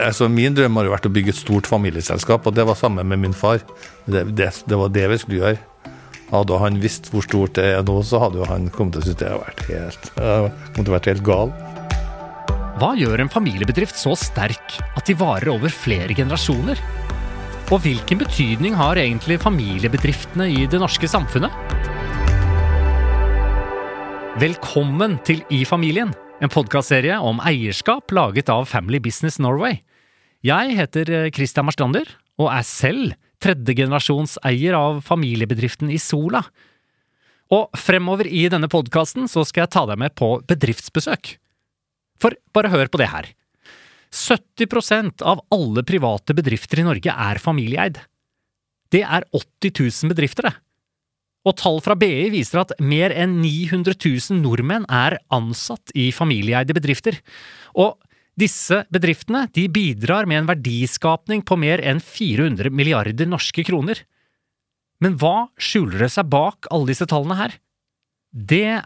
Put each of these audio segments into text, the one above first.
altså min drøm har jo vært å bygge et stort familieselskap, og det var sammen med min far. Det var det vi skulle gjøre. Hadde han visst hvor stort det nå, så hadde jo han kommet til å synes det hadde vært helt gal. Hva gjør en familiebedrift så sterk at de varer over flere generasjoner? Og hvilken betydning har egentlig familiebedriftene I det norske samfunnet? Velkommen til I familien, en podcastserie om eierskap laget av Family Business Norway. Jeg heter Kristian Marstrander, og selv tredje generasjons eier av familiebedriften Isola. Og fremover I denne podcasten så skal jeg ta deg med på bedriftsbesøk. For bare hør på det her. 70% av alle private bedrifter I Norge familieeid. Det 80 000 bedrifter det. Og tall fra BI viser at mer enn 900 000 nordmenn ansatt I familieeide bedrifter. Og disse bedriftene de bidrar med en verdiskapning på mer enn 400 milliarder norske kroner. Men hva skjuler det seg bak alle disse tallene her? Det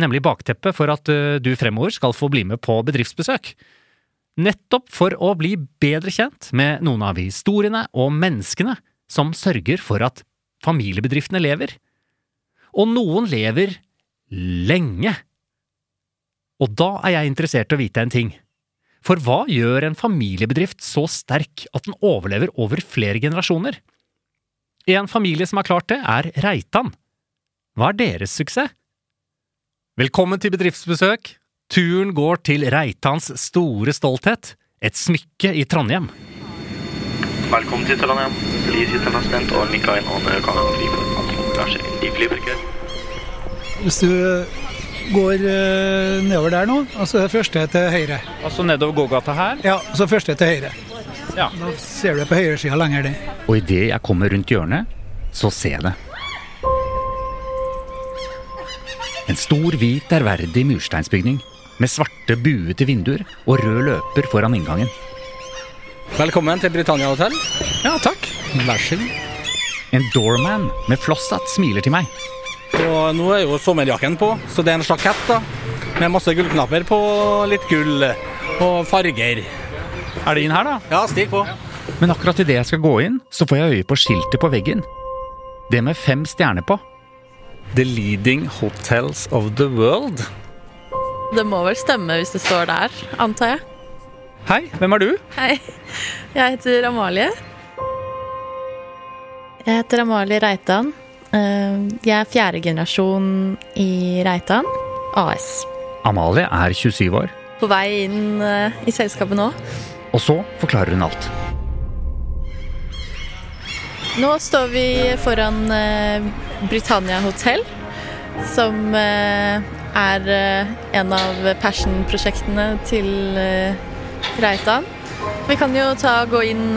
nemlig bakteppet for at du fremover skal få bli med på bedriftsbesøk. Nettopp for å bli bedre kjent med noen av historiene og menneskene som sørger for at familiebedriftene lever. Og noen lever lenge. Og da jeg interessert I å vite en ting. For hva gjør en familiebedrift så sterk at den overlever over flere generasjoner? En familie som har klart det Reitan. Hva deres suksess? Velkommen til bedriftsbesøk. Turen går til Reitans store stolthet, et smykke I Trondheim. Velkommen til Trondheim. Please internasjonalt og Mikael og Nøy kan flyverke. Hvis du går nedover der nå, altså det første til høyre. Altså nedover gågata her? Ja, så første til høyre. Ja. Da ser du det på høyre siden lenger det. Og I det jeg kommer rundt hjørnet, så ser jeg det. En stor, hvit, ærverdig mursteinsbygning, med svarte buete vinduer og rød løper foran inngangen. Velkommen til Britannia Hotel. Ja, takk. Vær så god. En doorman med flosshatt smiler til meg. Og nå jo sommerjakken på, så det en slakett da, med masse gullknapper på, litt gull og farger. Det inn her da? Ja, stig på. Men akkurat I det jeg skal gå inn, så får jeg øye på skiltet på veggen. Det med 5 stjerner på. The leading hotels of the world. Det må vel stemme hvis det står der, antar jeg. Hei, hvem du? Hei, jeg heter Amalie. Jeg heter Amalie Reitan. Jeg fjerde generasjon I Reitan AS. Amalie 27 år. På vei inn I selskapet nå. Og så forklarer hun alt. Nå står vi foran Britannia Hotel, som en av passion-prosjektene til Reitan. Vi kan jo gå inn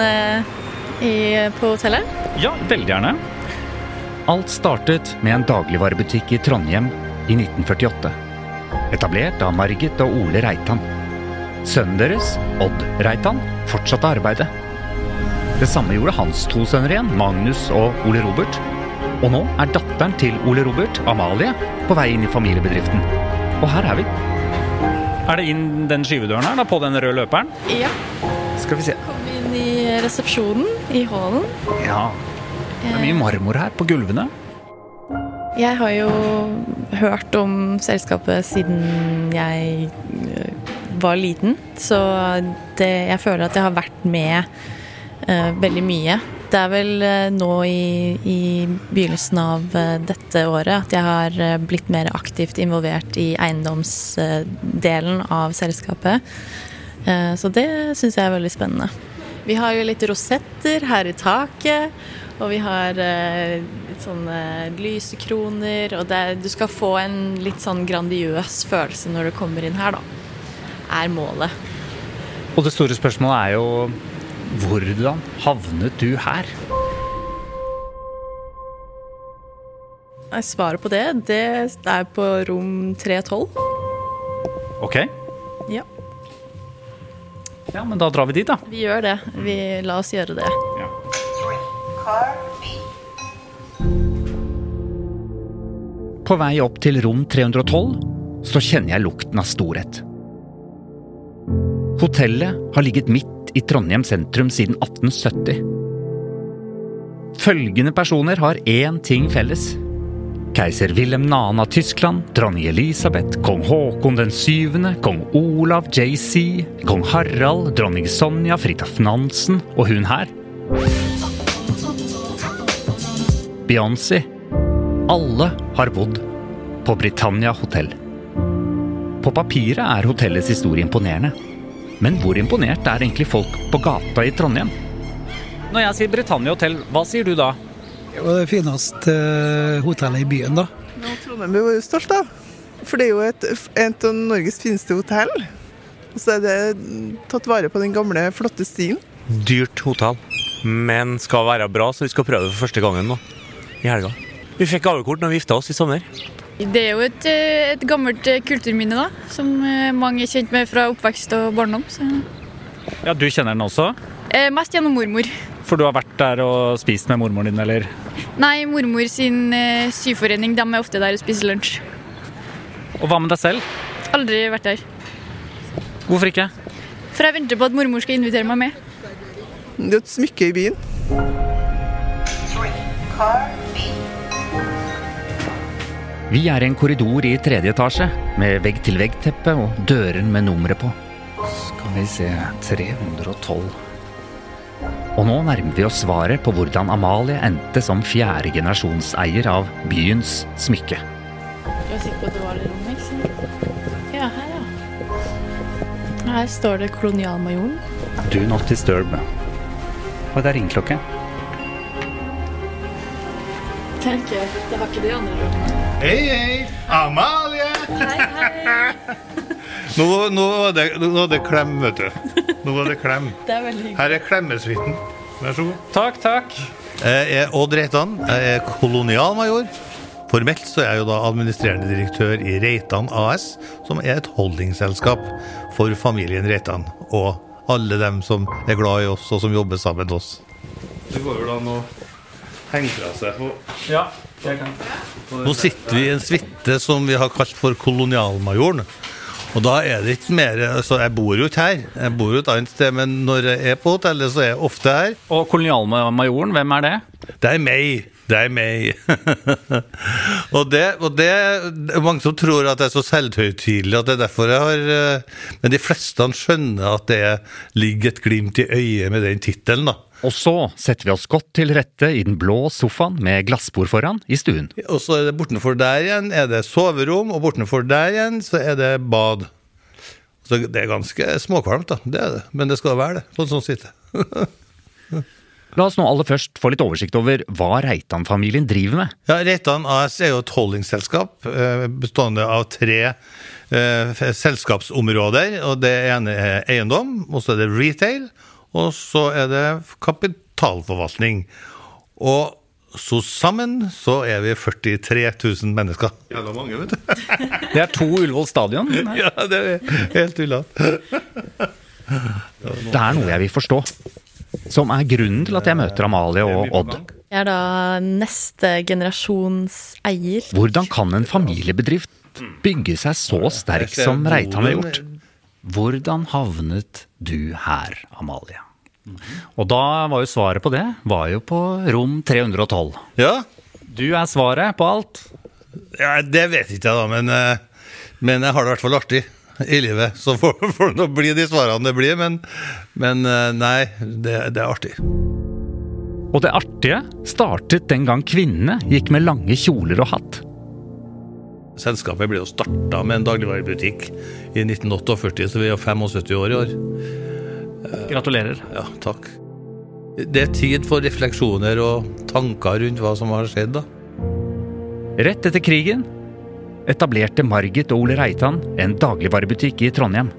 på hotellet. Ja, veldig gjerne. Alt startet med en dagligvarebutikk I Trondheim I 1948, etablert av Margit og Ole Reitan. Sønnen deres, Odd Reitan, fortsatte arbeidet. Det samme gjorde hans 2 sønner igjen, Magnus og Ole Robert. Og nå datteren til Ole Robert, Amalie, på vei inn I familiebedriften. Og her vi. Det inn den skyvedøren her, da, på den røde løperen? Ja. Skal vi se. Kom vi inn I resepsjonen, I hallen. Ja. Det mye marmor her på gulvene. Jeg har jo hørt om selskapet siden jeg var liten, så jeg føler at jeg har vært med veldig mye. Det vel nå I begynnelsen av dette året at jeg har blitt mer aktivt involvert I eiendomsdelen av selskapet, så det synes jeg veldig spennende. Vi har jo litt rosetter her I taket, og vi har litt sånne lysekroner, og du skal få en litt sånn grandiøs følelse når du kommer inn her da, målet. Og det store spørsmålet jo, hvordan havnet du her? Svaret på det på rom 312. Ok. Ja. Ja, men da drar vi dit da. Vi gjør det. La oss gjøre det. Ja. På vei opp til rom 312 så kjenner jeg lukten av storhet. Hotellet har ligget midt ansatt I Trondheim sentrum siden 1870. Følgende personer har en ting felles. Keiser Wilhelm II av Tyskland, dronning Elisabeth, kong Håkon den 7., kong Olav, JC, kong Harald, dronning Sonja, Fridtjof Nansen og hun her. Beyoncé. Alle har bodd på Britannia Hotel. På papiret hotellets historie imponerende. Men hvor imponert egentlig folk på gata I Trondheim? Når jeg sier Britannia Hotel, hva sier du da? Det var det fineste hotellet I byen da. Nå Trondheim vi jo stolt da. For det jo et av Norges fineste hotell. Og så det tatt vare på den gamle, flotte stilen. Dyrt hotell, men skal være bra, så vi skal prøve for første gangen nå, I helga. Vi fikk gavekort når vi giftet oss I sommer. Det jo et gammelt kulturminne da, som mange kjent med fra oppvekst og barndom. Så. Ja, du kjenner den også? Mest gjennom mormor. For du har vært der og spist med mormor din, eller? Nei, mormor sin syforening, de ofte der og spiser lunsj. Og hva med deg selv? Aldri vært der. Hvorfor ikke? For jeg venter på at mormor skal invitere meg med. Det et smykke I byen. 3, car, B. Vi I en korridor I 3. etasje, med vegg-til-vegg-teppe og døren med numre på. Skal vi se, 312. Og nå nærmer vi oss svaret på hvordan Amalie endte som 4. generasjonseier av byens smykke. Jeg sikker på at det var det rommet, ikke sant? Ja, her ja. Her står det kolonialmajoren. Do not disturb. Og det ringklokke. Tenker jeg, det var ikke det andre rommet. Hei, Amalie! Hei. Nå var det klem, vet du. Nå var det klem. Det veldig hyggelig. Her klemmesvitten. Vær så god. Takk. Jeg Odd Reitan. Jeg kolonialmajor. Formelt så jeg jo da administrerende direktør I Reitan AS, som et holdingselskap for familien Reitan, og alle dem som glad I oss, og som jobber sammen med oss. Du går jo da nå henge fra seg. Ja. Nå sitter vi I en svitte som vi har kalt for kolonialmajoren. Og da det ikke mer, så jeg bor jo ikke her. Jeg bor jo et annet sted, men når jeg på hotellet så jeg ofte her. Og kolonialmajoren, hvem det? Det meg. Det meg. og det mange som tror at jeg så selvhøytidlig, at det derfor jeg har... Men de fleste skjønner at det ligger et glimt I øyet med den titeln da. Og så setter vi oss godt til rette I den blå sofaen med glassbord foran I stuen. Og så det bortenfor der igjen det soverom, og bortenfor der igjen så det bad. Så det ganske småkvalmt da, det det. Men det skal være det, sånn sitter. La oss nå aller først få litt oversikt over hva Reitan-familien driver med. Ja, Reitan AS jo et holdingselskap, bestående av 3 selskapsområder, og det ene eiendom, og så det retail, og så det kapitalforvaltning. Og så sammen så vi 43 000 mennesker. Ja, det mange, vet du. Det 2 Ullevål stadion. Ja, det helt ullent. Det noe jeg vil forstå, som grunnen til at jeg møter Amalie og Odd. Jeg da neste generasjons eier. Hvordan kan en familiebedrift bygge seg så sterk som Reitan har gjort? Hvordan havnet du her, Amalie? Og da var jo svaret på det, var jo på rom 312. Ja. Du svaret på alt. Ja, det vet ikke jeg da, men jeg har det I hvert fall artig I livet, så får det bli de svarene det blir, men nei, det artig. Og det artige startet den gang kvinnene gikk med lange kjoler og hatt. Selskapet ble jo startet med en dagligvarebutikk I 1948, så vi 75 år I år. Gratulerer. Ja, takk. Det tid for refleksjoner og tanker rundt hva som har skjedd da. Rett etter krigen etablerte Margit og Ole Reitan en dagligvarebutikk I Trondheim.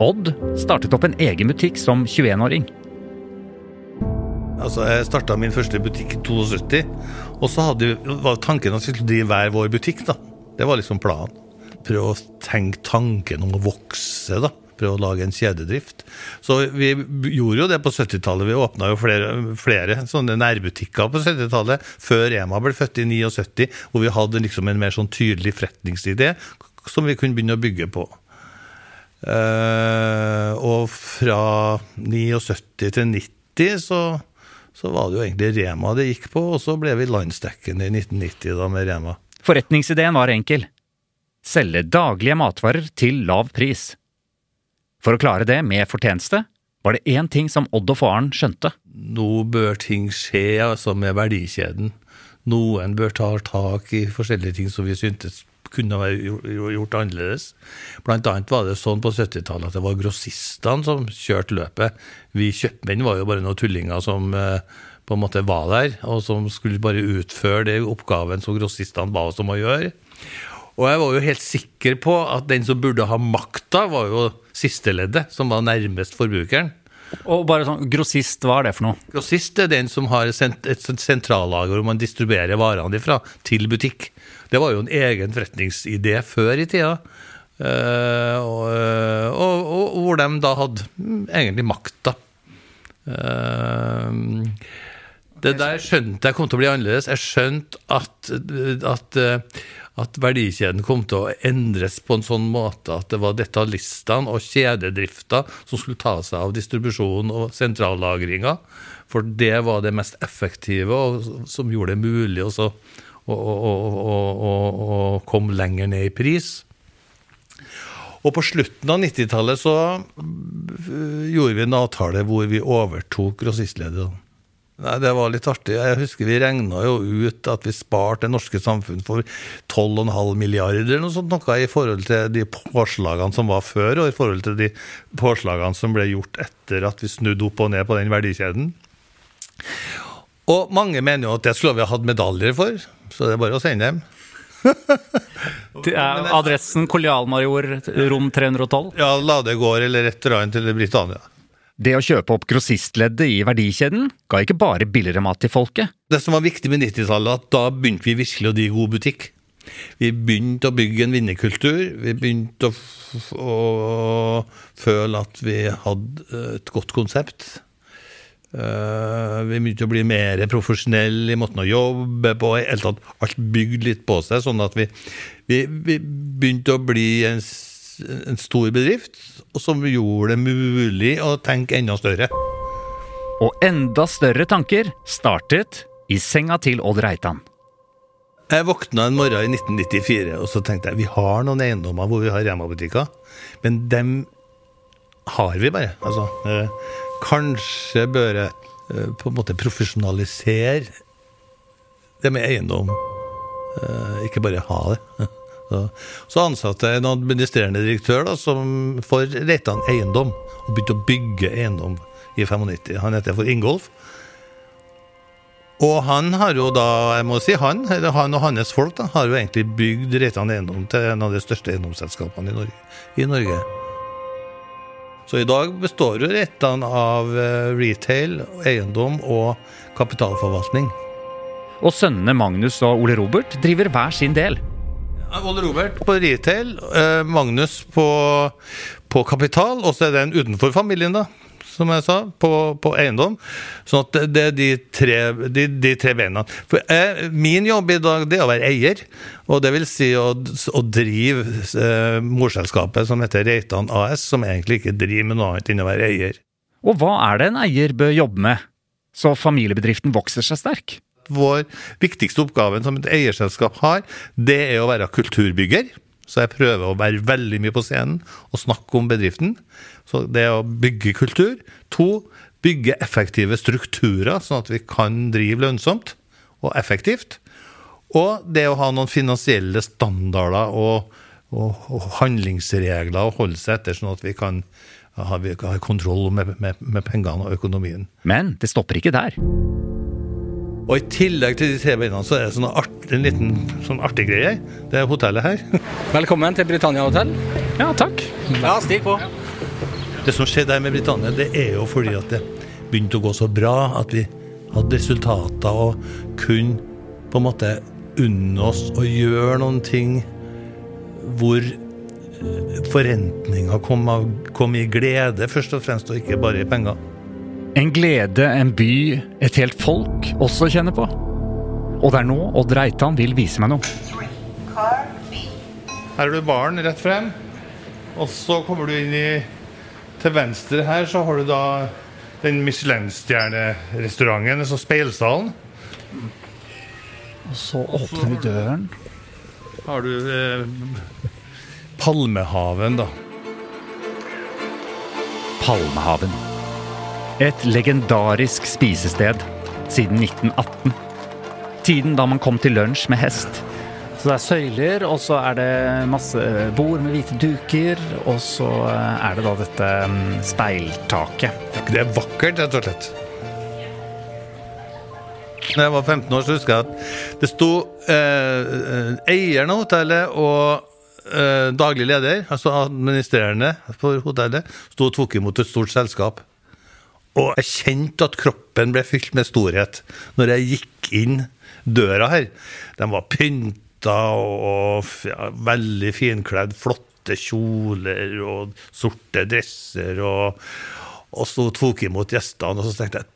Odd startet opp en egen butikk som 21-åring. Altså, jeg startet min første butikk I 72, og så var tanken at vi skulle drive hver vår butikk da. Det var liksom planen. Prøv å tenke tanken om å vokse da. Prøv å lage en kjededrift. Så vi gjorde jo det på 70-tallet. Vi åpnet jo flere sånne nærbutikker på 70-tallet, før Rema ble født I 79, hvor vi hadde liksom en mer sånn tydelig forretningsidé, som vi kunne begynne å bygge på. Og fra 79 til 90 så var det jo egentlig Rema det gikk på, og så ble vi landsdekkende I 1990 da med Rema. Forretningsideen var enkel. Selge daglige matvarer til lav pris. For å klare det med fortjeneste, var det en ting som Odd og faren skjønte. Nå bør ting skje, altså med verdikjeden. Noen bør ta tak I forskjellige ting som vi syntes kunne være gjort annerledes. Blant annet var det sånn på 70-tallet at det var grossistene som kjørte løpet. Vi kjøpmenn var jo bare noen tullinger som på en måte var der, og som skulle bare utføre det oppgaven som grossistene ba oss om å gjøre. Og jeg var jo helt sikker på at den som burde ha makta var jo siste leddet, som var nærmest forbrukeren. Og bare sånn, grossist, hva det for noe? Grossist den som har et sentrallager hvor man distribuerer varene fra til butikk. Det var jo en egen forretningsidé før I tida, og hvor de da hadde egentlig makta. Det der skjønte jeg kom til å bli annerledes. Jeg skjønte at verdikjeden kom til å endres på en sånn måte at det var detaljistene og kjededrifta som skulle ta seg av distribusjon og sentrallagringa, for det var det mest effektive og som gjorde det mulig å komme lenger ned I pris. Og på slutten av 90-tallet så gjorde vi en avtale hvor vi overtok grossistledet. Nei, det var litt artig. Jeg husker vi regnet jo ut at vi sparte det norske samfunnet for 12,5 milliarder, noe sånt noe I forhold til de påslagene som var før, og I forhold til de påslagene som ble gjort etter at vi snudde opp og ned på den verdikjeden. Og mange mener jo at det skulle vi ha hatt medaljer for, så det bare å sende dem. Det adressen Kolonialmajor, rom 312? Ja, Ladegård eller restaurant eller Britannia. Det å kjøpe opp grossistleddet I verdikjeden ga ikke bare billigere mat til folket. Det som var viktig med 90-tallet, at da begynte vi virkelig å drive god butikk. Vi begynte å bygge en vinnerkultur, vi begynte å føle at vi hadde et godt konsept. Vi begynte å bli mer profesjonelle I måten å jobbe på, alt bygde litt på seg, sånn at vi begynte å bli en stor bedrift, og som gjorde det mulig å tenke enda større. Og enda større tanker startet I senga til Odd Reitan. Jeg våkna en morgen I 1994, og så tenkte jeg, vi har noen eiendommer hvor vi har Rema-butikker, men dem har vi bare. Altså, kanskje bør jeg på en måte profesjonalisere det med eiendom. Ikke bare ha det. Så ansatte jeg en administrerende direktør da, som for Reitan eiendom og begynte å bygge eiendom I 95. Han heter for Ingolf. Og han har jo da, jeg må si han og hans folk da, har jo egentlig bygd Reitan eiendom til en av de største eiendomsselskapene i Norge. Så I dag består jo Reitan av retail, eiendom og kapitalforvaltning. Og sønnene Magnus og Ole Robert driver hver sin del. Ole Robert på retail, Magnus på kapital, og så det en utenfor familien da, som jeg sa, på eiendom. Sånn at det de tre benene. For min jobb I dag, det å være eier, og det vil si å drive morselskapet som heter Reitan AS, som egentlig ikke driver med noe annet enn å være eier. Og hva det en eier bør jobbe med, så familiebedriften vokser seg sterk? Vår viktigste oppgaven som et eierselskap har, det å være kulturbygger. Så jeg prøver å være veldig mye på scenen og snakke om bedriften. Så det å bygge kultur. 2, bygge effektive strukturer, sånn at vi kan drive lønnsomt og effektivt. Og det å ha noen finansielle standarder og handlingsregler å holde seg etter, sånn at vi kan ha kontroll med pengene og økonomien. Men det stopper ikke der. Og I tillegg til de 3 beinene så det en liten sånn artig greie. Det hotellet her. Velkommen til Britannia Hotel. Ja, takk. Ja, stig på. Det som skjedde her med Britannia, det jo fordi at det begynte å gå så bra at vi hadde resultater og kunne på en måte unne oss å gjøre noen ting hvor forrentninger kom I glede først og fremst, og ikke bare I penger. En glede, en by, et helt folk også kjenner på. Og det nå Odd Reitan vil vise meg noe. Her du barn rett frem. Og så kommer du inn I, til venstre her, så har du da den Michelin-stjerne-restauranten, altså speilsalen. Og så åpner vi døren. Har du Palmehaven, da. Palmehaven. Et legendarisk spisested siden 1918. Tiden da man kom til lunsj med hest. Så det søyler, og så det masse bord med hvite duker, og så det da dette speiltaket. Det vakkert, rett og slett. Når jeg var 15 år, så husker jeg at det stod eieren av hotellet og daglig leder, altså administrerende for hotellet, stod og tok imot et stort selskap. Og jeg kjente at kroppen ble fylt med storhet når jeg gikk inn døra her. Den var pynt, og ja, veldig finkledd, flotte kjoler og sorte dresser og så tok imot gjestene og så tenkte jeg,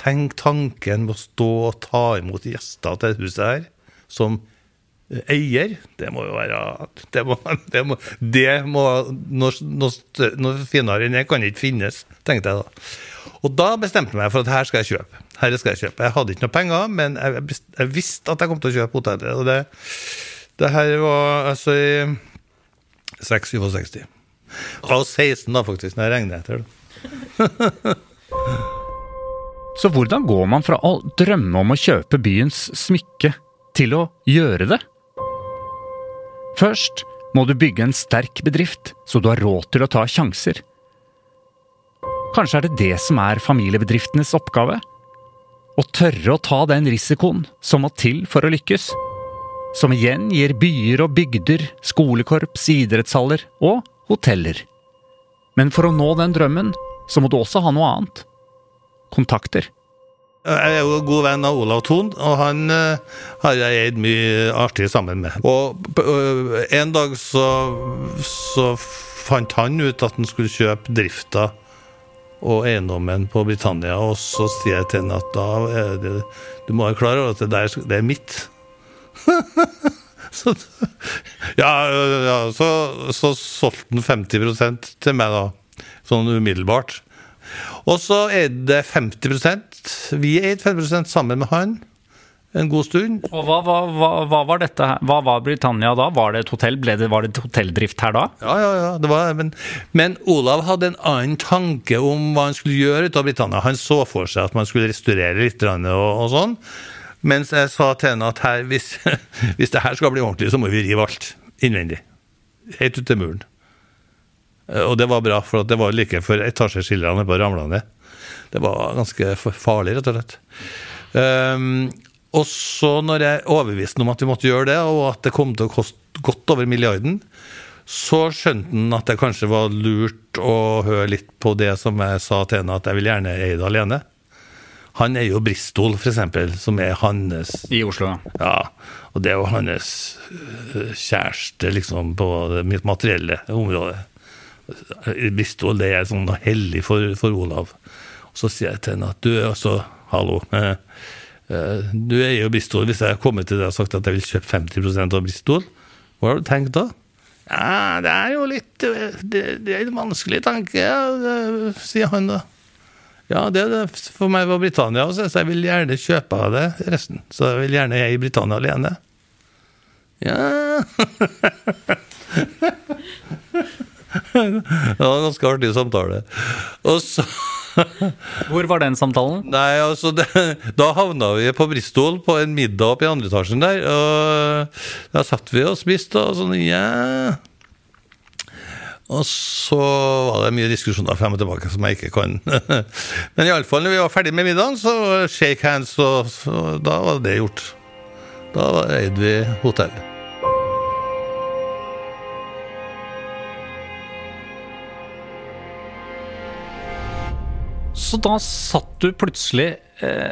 tenk tanken på å stå og ta imot gjester til huset her, som eier, det må jo være det må noe finere enn jeg kan ikke finnes, tenkte jeg da og da bestemte jeg meg for at her skal jeg kjøpe, jeg hadde ikke noe penger men jeg visste at jeg kom til å kjøpe hotellet og det her var altså I 67 og 16 da faktisk når jeg regner etter Så hvordan går man fra å drømme om å kjøpe byens smykke til å gjøre det? Først må du bygge en sterk bedrift, så du har råd til å ta sjanser. Kanskje det det som familiebedriftenes oppgave? Å tørre å ta den risikoen som må til for å lykkes. Som igjen gir byer og bygder, skolekorps, idrettshaller og hoteller. Men for å nå den drømmen, så må du også ha noe annet. Kontakter. Jeg jo god venn av Olav Thon, og han har jeg eid mye artig sammen med. Og en dag så fant han ut at han skulle kjøpe drifta og eiendommen på Britannia, og så sier jeg til henne at du må være klar over at det mitt. så, ja, så solgte han 50% til meg da, sånn umiddelbart. Og så det 50%, vi eid 50% sammen med han en god stund. Og hva var dette her? Hva var Britannia da? Var det et hotell? Var det et hotelldrift her da? Ja, det var det. Men Olav hadde en annen tanke om hva han skulle gjøre ut av Britannia. Han så for seg at man skulle restaurere litt og sånn. Mens jeg sa til henne at her, hvis det her skal bli ordentlig, så må vi rive alt innvendig. Helt ut til muren. Og det var bra, for det var like for etasjeskillerne på Ramlande. Det var ganske farlig, rett og slett. Og så når jeg overviste om at vi måtte gjøre det, og at det kom til å koste godt over milliarden, så skjønte han at det kanskje var lurt å høre litt på det som jeg sa til henne, at jeg vil gjerne eie det alene. Han jo Bristol, for eksempel, som hans... I Oslo, ja. Og det jo hans kjæreste, liksom, på mitt materielle område. I Bristol, det sånn heldig for Olav. Og så sier jeg til henne at du altså, hallo, du jo Bristol. Hvis jeg kommer til deg og sagt at jeg vil kjøpe 50% av Bristol, hva har du tenkt da? Ja, det jo litt, det en vanskelig tanke, sier han da. Ja, det for meg var Britannia, så jeg vil gjerne kjøpe av det resten. Så jeg vil gjerne jeg I Britannia alene. Ja, Det var en ganske artig samtale. Og så Hvor var den samtalen? Nei, altså da havna vi på Bristol på en middag oppe I andre etasjen der, og der satt vi og spiste og sånn, ja. Og så var det mye diskusjoner frem og tilbake som jeg ikke kan. Men I alle fall når vi var ferdig med middagen, så shake hands, og så, da var det gjort. Da eide vi hotellet. Så da satt du plutselig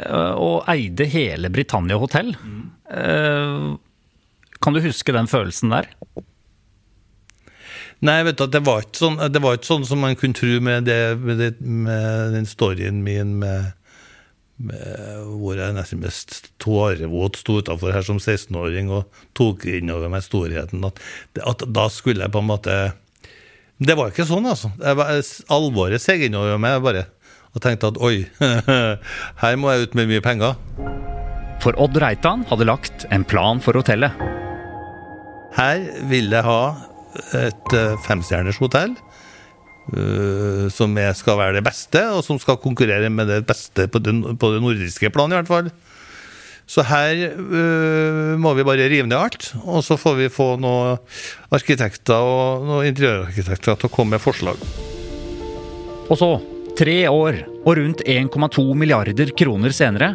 og eide hele Britannia Hotel. Kan du huske den følelsen der? Nei, vet du, det var ikke sånn som man kunne tro med den storyen min med hvor jeg nesten mest tårevåt stod utenfor her som 16-åring og tok innover meg storheten at da skulle jeg på en måte Det var ikke sånn altså. Alvoret seg innover meg bare og tenkte at oi, her må jeg ut med mye penger. For Odd Reitan hadde lagt en plan for hotellet. Her ville jeg ha et 5-stjerners hotell som skal være det beste og som skal konkurrere med det beste på det nordiske planet I hvert fall. Så her må vi bare rive ned alt, og så får vi få noen arkitekter og noen interiørarkitekter til å komme med forslag. Og så, 3 år og rundt 1,2 milliarder kroner senere,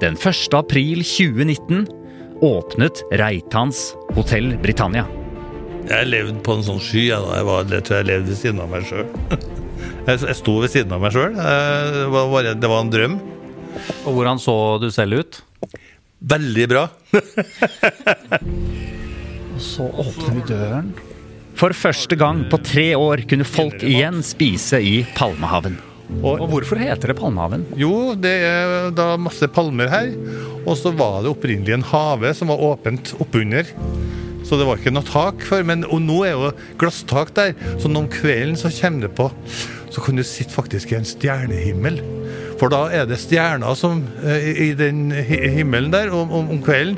den 1. april 2019, åpnet Reitans Hotel Britannia. Jeg levde på en sånn sky, jeg tror jeg levde ved siden av meg selv. Jeg sto ved siden av meg selv, det var en drøm. Og hvordan så du selv ut? Veldig bra. Og så åpner vi døren. For første gang på 3 år kunne folk igjen spise I Palmehaven. Og hvorfor heter det Palmehaven? Jo, det da masse palmer her. Og så var det opprinnelig en have som var åpent oppunder. Så det var ikke noe tak før, men og nå jo glasstak der. Så om kvelden så kommer det på, så kan du sitte faktisk I en stjernehimmel. For da det stjerner som I den himmelen der om kvelden.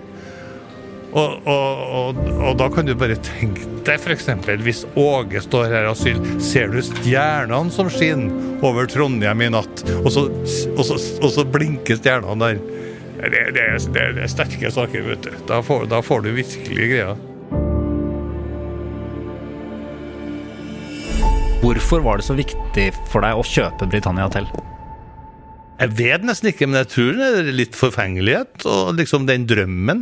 Og da kan du bare tenke deg for eksempel, hvis Åge står her og ser du stjernene som skinner over Trondheim I natt, og så blinker stjernene der. Det sterke saker, vet du. Da får du virkelig greia. Hvorfor var det så viktig for deg å kjøpe Britannia Hotel? Jeg vet nesten ikke, men jeg tror det litt forfengelighet, og liksom den drømmen,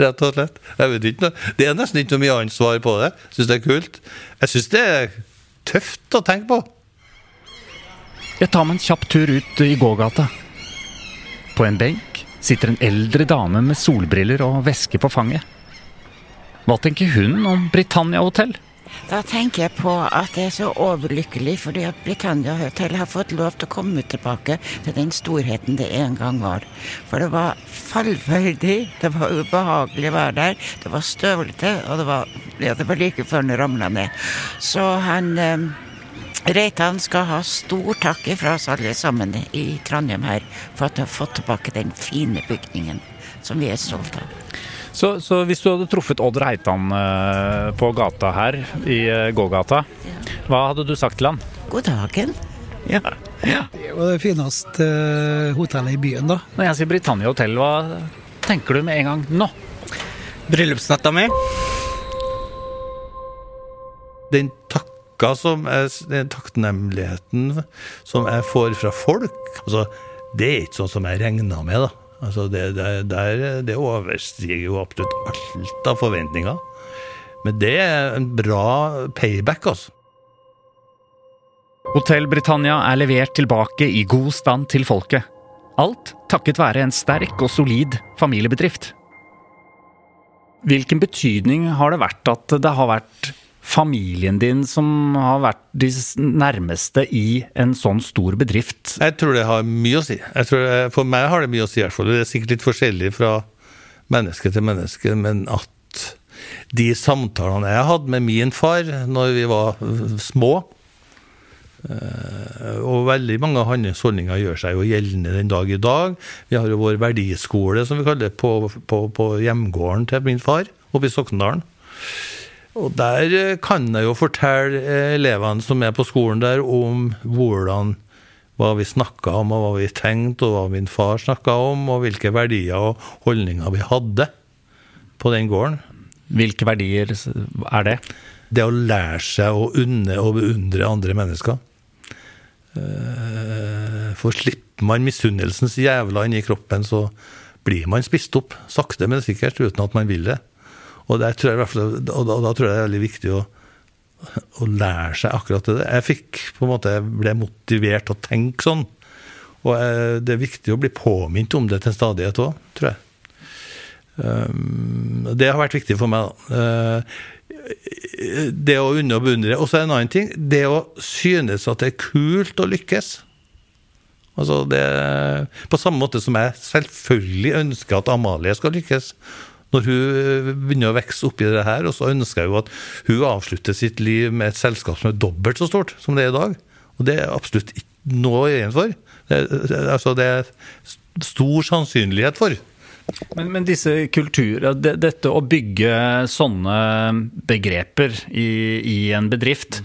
rett og slett. Jeg vet ikke noe. Det nesten ikke noe mye annet svar på det. Jeg synes det kult. Jeg synes det tøft å tenke på. Jeg tar meg en kjapp tur ut I gågata. På en benk sitter en eldre dame med solbriller og veske på fanget. Hva tenker hun om Britannia Hotel? Da tenker jeg på at jeg så overlykkelig fordi at Britannia Hotel har fått lov til å komme tilbake til den storheten det en gang var. For det var fallferdig, det var ubehagelig å være der, det var støvlete, og det var like før den ramlet ned. Så Reitan skal ha stor takk fra oss alle sammen I Trondheim her for at de har fått tilbake den fine bygningen som vi stolt av. Så hvis du hadde truffet Odd Reitan på gata her, I gågata, hva hadde du sagt til han? God dagen. Ja. Det var det fineste hotellet I byen da. Når jeg sier Britannia Hotel, hva tenker du med en gang nå? Bryllupsnatta mi. Den takknemligheten som jeg får fra folk, altså, det ikke sånn som jeg regner med da. Altså det overstiger jo absolutt alt av forventninger. Men det en bra payback, altså. Hotel Britannia levert tilbake I god stand til folket. Alt takket være en sterk og solid familiebedrift. Hvilken betydning har det vært at det har vært familien din som har vært de nærmeste I en sånn stor bedrift? Jeg tror det har mye å si. For meg har det mye å si I hvert fall. Det sikkert litt forskjellig fra menneske til menneske, men at de samtalene jeg hadde med min far når vi var små, og veldig mange hans holdninger gjør seg jo gjeldende den dag I dag. Vi har jo vår verdiskole, som vi kaller det, på hjemgården til min far, oppe I Sokndalen. Og der kan jeg jo fortelle elevene som på skolen der om hva vi snakket om, og hva vi tenkte, og hva min far snakket om, og hvilke verdier og holdninger vi hadde på den gården. Hvilke verdier det? Det å lære seg å unne og beundre andre mennesker. For slipper man misunnelsens jævla inn I kroppen, så blir man spist opp, sakte men sikkert, uten at man vil det. Og da tror jeg det veldig viktig å lære seg akkurat det. Jeg ble motivert til å tenke sånn, og det viktig å bli påminnet om det til stadighet også, tror jeg. Det har vært viktig for meg da. Det å unne og beundre, og så en annen ting, det å synes at det kult å lykkes. Altså på samme måte som jeg selvfølgelig ønsker at Amalie skal lykkes, når hun begynner å vekse opp I det her, og så ønsker hun at hun avslutter sitt liv med et selskap som dobbelt så stort som det I dag, og det absolutt ikke noe igjen for. Altså det stor sannsynlighet for. Men disse kulturer, dette å bygge sånne begreper I en bedrift,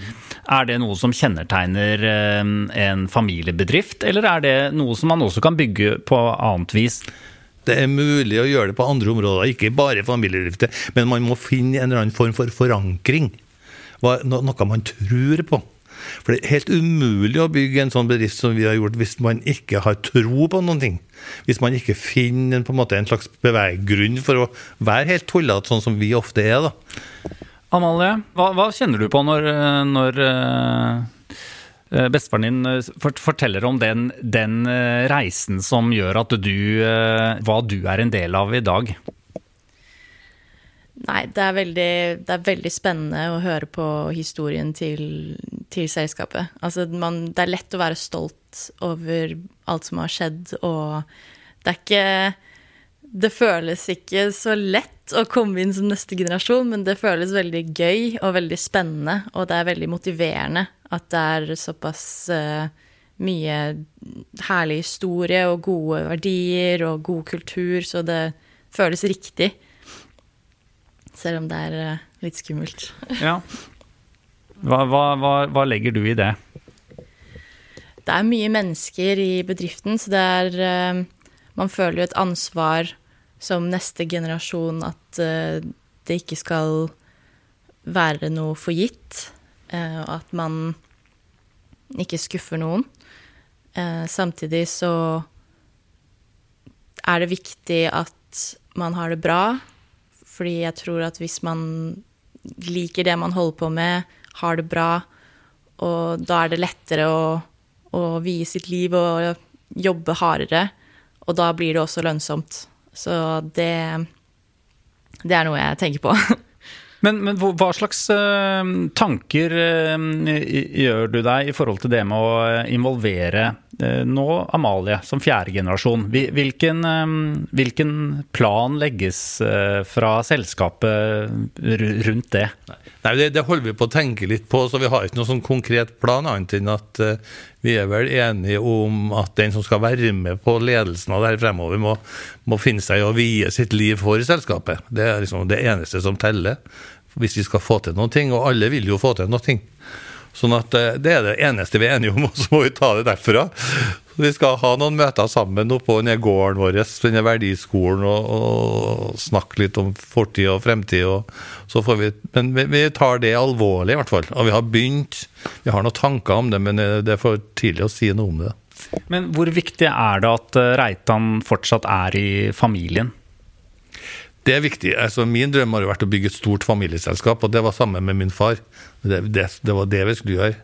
det noe som kjennetegner en familiebedrift, eller det noe som man også kan bygge på annet vis? Det mulig å gjøre det på andre områder, ikke bare familiebedrifter, men man må finne en eller annen form for forankring, noe man tror på. For det helt umulig å bygge en sånn bedrift som vi har gjort hvis man ikke har tro på noen ting. Hvis man ikke finner på en slags beveggrunn for å være helt tullet sånn som vi ofte da. Amalie, hva kjenner du på når bestefaren din forteller om den reisen som gjør at hva du en del av I dag? Nei, det er veldig spennende å høre på historien til selskapet. Altså, det lett å være stolt over alt som har skjedd, og det føles ikke så lett å komme inn som neste generasjon, men det føles veldig gøy og veldig spennende, og det veldig motiverende at det såpass mye herlig historie og gode verdier og god kultur, så det føles riktig. Selv om det litt skummelt. Ja. Hva legger du I det? Det mye mennesker I bedriften, så man føler jo et ansvar som neste generasjon at det ikke skal være noe forgitt, og at man ikke skuffer noen. Samtidig så det viktig at man har det bra, fordi jeg tror at hvis man liker det man holder på med, har det bra, og da det lettere å vie sitt liv og jobbe hardere, og da blir det også lønnsomt. Så det noe jeg tenker på. Men hva slags tanker gjør du deg I forhold til det med å involvere nå Amalie som fjerde generasjon? Hvilken plan legges fra selskapet rundt det? Nei, det holder vi på å tenke litt på, så vi har ikke noe sånn konkret plan annet enn at vi vel enige om at den som skal være med på ledelsen av det her fremover må finne seg å vie sitt liv for selskapet. Det liksom det eneste som teller hvis vi skal få til noen ting, og alle vil jo få til noen ting. Sånn at det det eneste vi enige om, og så må vi ta det derfra. Vi skal ha noen møter sammen oppå denne gården vår, denne verdiskolen, og snakke litt om fortid og fremtid, og så får vi, men vi tar det alvorlig I hvert fall, og vi har noen tanker om det, men det for tidlig å si noe om det. Men hvor viktig det at Reitan fortsatt I familien? Det viktig. Altså, min drøm har jo vært å bygge et stort familieselskap, og det var sammen med min far. Det var det vi skulle gjøre.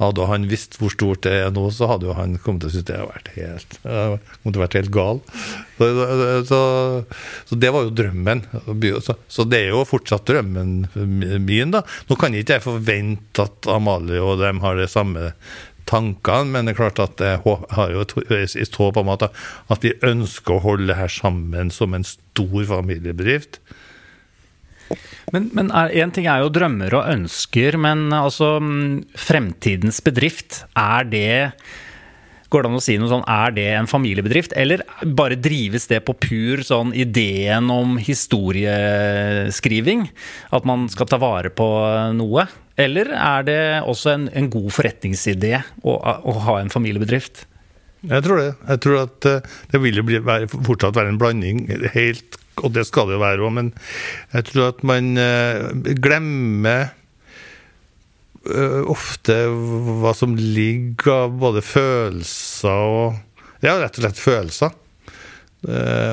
Hadde han visst hvor stort det nå, så hadde jo han kommet til å synes det hadde vært helt gal. Så det var jo drømmen. Så det jo fortsatt drømmen min da. Nå kan ikke jeg forvente at Amalie og dem har det samme tankene, men det klart at jeg har jo et håp om at vi ønsker å holde her sammen som en stor familiebedrift. Men en ting jo drømmer og ønsker, men altså fremtidens bedrift, det, går det an å si noe sånn, det en familiebedrift, eller bare drives det på pur sånn ideen om historieskriving, at man skal ta vare på noe? Eller det også en god forretningsidé å ha en familiebedrift? Jeg tror det. Jeg tror at det vil jo fortsatt være en blanding, helt, og det skal det jo være også, men jeg tror at man glemmer ofte hva som ligger av både følelser og, rett og slett følelser,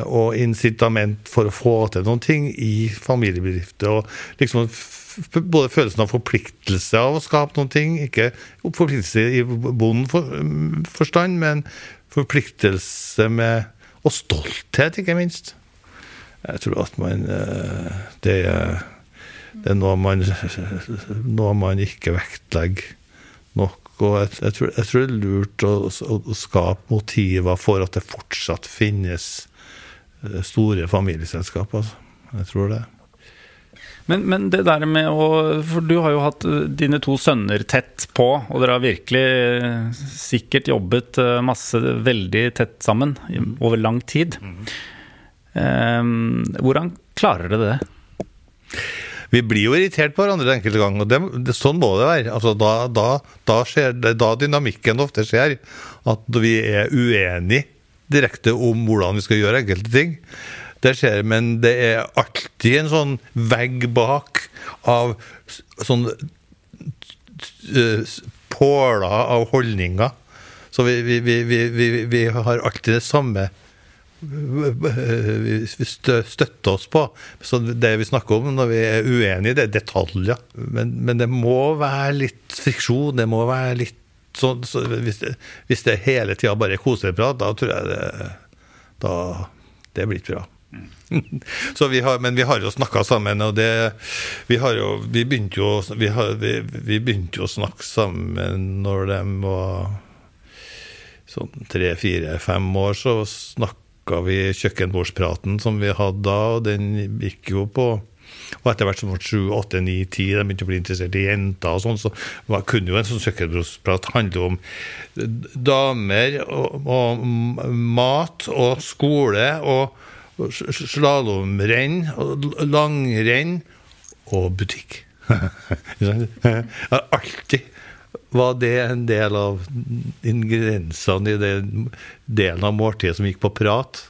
og incitament for å få til noen ting I familiebedriftet, og liksom både følelsen av forpliktelse av å skape noen ting, ikke forpliktelse I bondeforstand, men forpliktelse med, og stolthet ikke minst. Jeg tror at man det noe man ikke vektlegger nok, og jeg tror det lurt å skape motiver for at det fortsatt finnes store familieselskap, altså. jag tror det. Men det där med och för du har ju haft dina två söner tätt på och det har verkligen säkert jobbat masse väldigt tätt samman över lång tid. Hvordan klarer det det? Vi blir jo irritert på hverandre enkelte gang, og det, sånn må det være. Altså, da skjer det, da dynamikken ofte skjer, at vi uenige direkte om hvordan vi skal gjøre enkelte ting. Det skjer, men det alltid en sånn vegg bak av sånn påla av holdninger. Så vi har alltid det samme vi støtter oss på så det vi snakker om når vi uenige, det detaljer men det må være litt friksjon det må være litt sånn så hvis det hele tiden bare koseprat, da tror jeg det blir ikke bra så vi har jo snakket sammen og det, vi begynte jo å snakke sammen når de var sånn 3, 4, 5 år så snakket vi kjøkkenbordspraten som vi hadde da, og den gikk jo på og etter hvert som var 7, 8, 9, 10 de begynte å bli interessert I jenter og sånn, så man kunne jo en sånn kjøkkenbordsprat handle om damer og mat og skole og slalomrenn og langrenn og butikk alltid var det en del av ingrediensene I den delen av måltid som gikk på prat.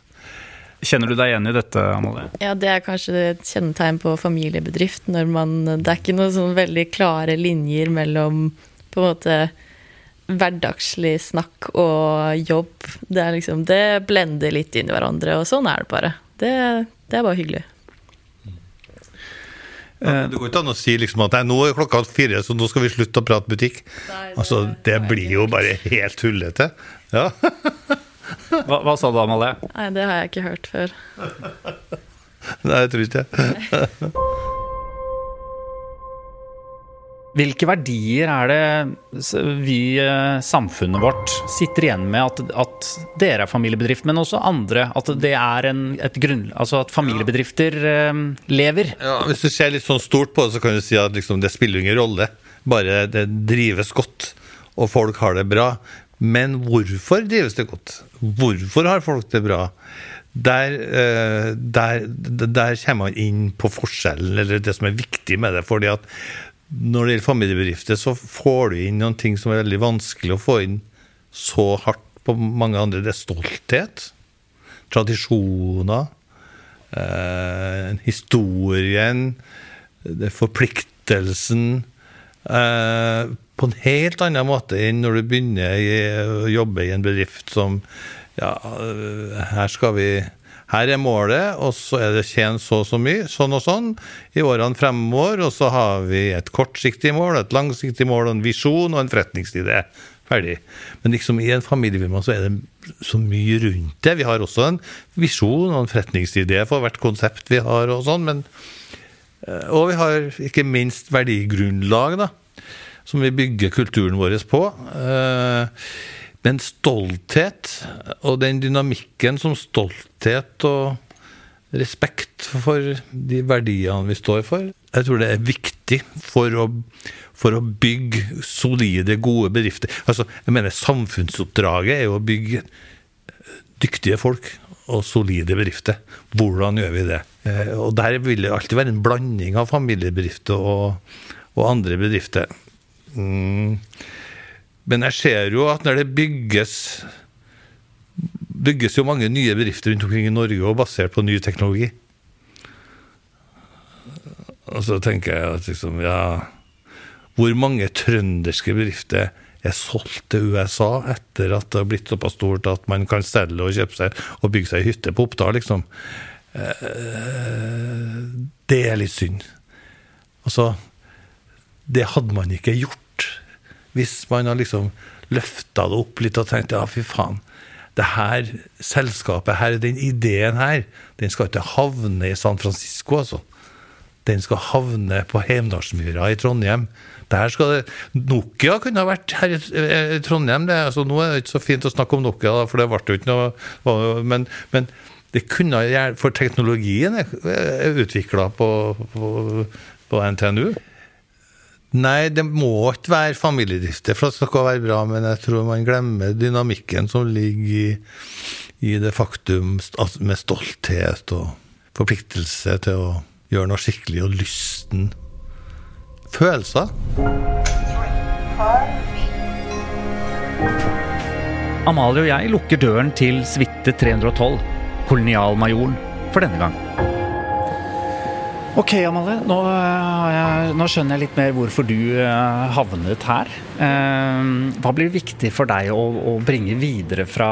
Kjenner du deg igjen I dette, Amalie? Ja, det kanskje et kjennetegn på familiebedrift, når man, det ikke noen sånn veldig klare linjer mellom på en måte hverdagslig snakk og jobb. Det, liksom, det blender litt inn I hverandre, og sånn det bare. Det bare hyggelig. Ja, det går ikke an å si liksom at nå klokka 4 så nå skal vi slutte å prate butikk altså det blir jo bare helt hullete ja. Hva sa du Amalie? Nei, det har jeg ikke hørt før Nei, jeg tror ikke Hvilke verdier det vi, samfunnet vårt sitter igjen med at dere familiebedrift, men også andre at det et grunn, altså at familiebedrifter lever? Ja, hvis du ser litt sånn stort på det, så kan du si at liksom, det spiller ingen rolle bare det drives godt og folk har det bra men hvorfor drives det godt? Hvorfor har folk det bra? Der kommer man inn på forskjellen eller det som viktig med det, fordi at når det gjelder familiebedrifter så får du inn noen ting som veldig vanskelig å få inn så hardt på mange andre. Det stolthet, tradisjoner, historien, forpliktelsen, på en helt annen måte enn når du begynner å jobbe I en bedrift som, ja, her målet, og så det tjent så mye, sånn og sånn, I årene fremover, og så har vi et kortsiktig mål, et langsiktig mål, en visjon og en forretningsidé. Ferdig. Men liksom I en familiefirma så det så mye rundt det. Vi har også en visjon og en forretningsidé for hvert konsept vi har og sånn, men og vi har ikke minst verdigrunnlag da, som vi bygger kulturen vår på. Den stolthet og den dynamikken som stolthet og respekt for de verdiene vi står for, jeg tror det viktig for å bygge solide, gode bedrifter. Altså, jeg mener, samfunnsoppdraget jo å bygge dyktige folk og solide bedrifter. Hvordan gjør vi det? Og der vil det alltid være en blanding av familiebedrifter og andre bedrifter. Men jeg ser jo at når det bygges jo mange nye bedrifter rundt omkring I Norge og basert på ny teknologi. Og så tenker jeg at liksom, ja, hvor mange trønderske bedrifter solgt til USA etter at det har blitt såpass stort at man kan selge og kjøpe seg og bygge seg hytte på Oppdal, liksom. Det litt synd. Altså, det hadde man ikke gjort. Hvis man har liksom løftet det opp litt og tenkt, ja fy faen, det her selskapet her, den ideen her, den skal ikke havne I San Francisco altså. Den skal havne på Heimdalsmyra I Trondheim. Der skal det, Nokia kunne ha vært her I Trondheim, det, altså nå det ikke så fint å snakke om Nokia da, for det ble jo ikke noe, men det kunne jeg, for teknologien er utviklet på NTNU. Nej, det må ikke være familiedriftet, for det skal være bra, men jeg tror man glemmer dynamikken som ligger i det faktum med stolthet og forpliktelse til å gjøre noe skikkelig og lysten. Følelser. Amalie og jeg lukker døren til Suite 312, kolonialmajoren, for denne gang. Ok, Amalie, nå skjønner jeg litt mer hvorfor du havnet her. Hva blir viktig for deg å bringe videre fra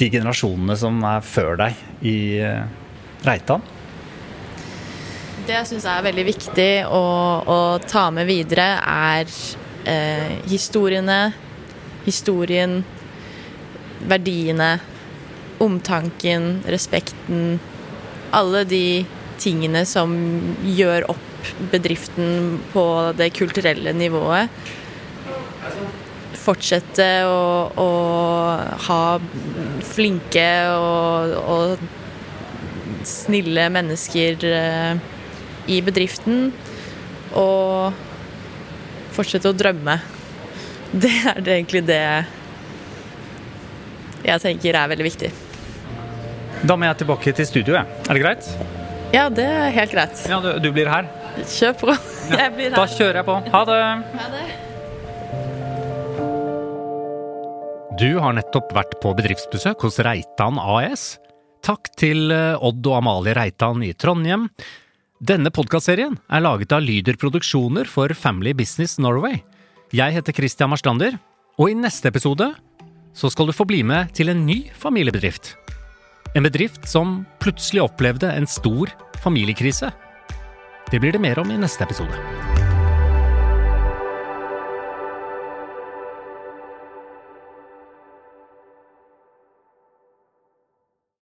de generasjonene som før deg i Reitan? Det jeg synes veldig viktig å ta med videre historien, verdiene, omtanken, respekten, alle de tingene som gjør opp bedriften på det kulturelle nivået. Fortsette å ha flinke og snille mennesker I bedriften, og fortsette å drømme. Det det egentlig det jeg tenker veldig viktig. Da må jeg tilbake til studioet. Det greit? Ja, det helt greit. Ja, du blir her. Kjør på. Jeg blir her. Da kjører jeg på. Ha det. Ha det. Du har nettopp vært på bedriftsbesøk hos Reitan AS. Takk til Odd og Amalie Reitan I Trondheim. Denne podcastserien laget av Lydarproduktioner for Family Business Norway. Jeg heter Kristian Marstrander, og I neste episode så skal du få bli med til en ny familiebedrift. En bedrift som plutselig opplevde en stor familiekrise. Det blir det mer om I neste episode.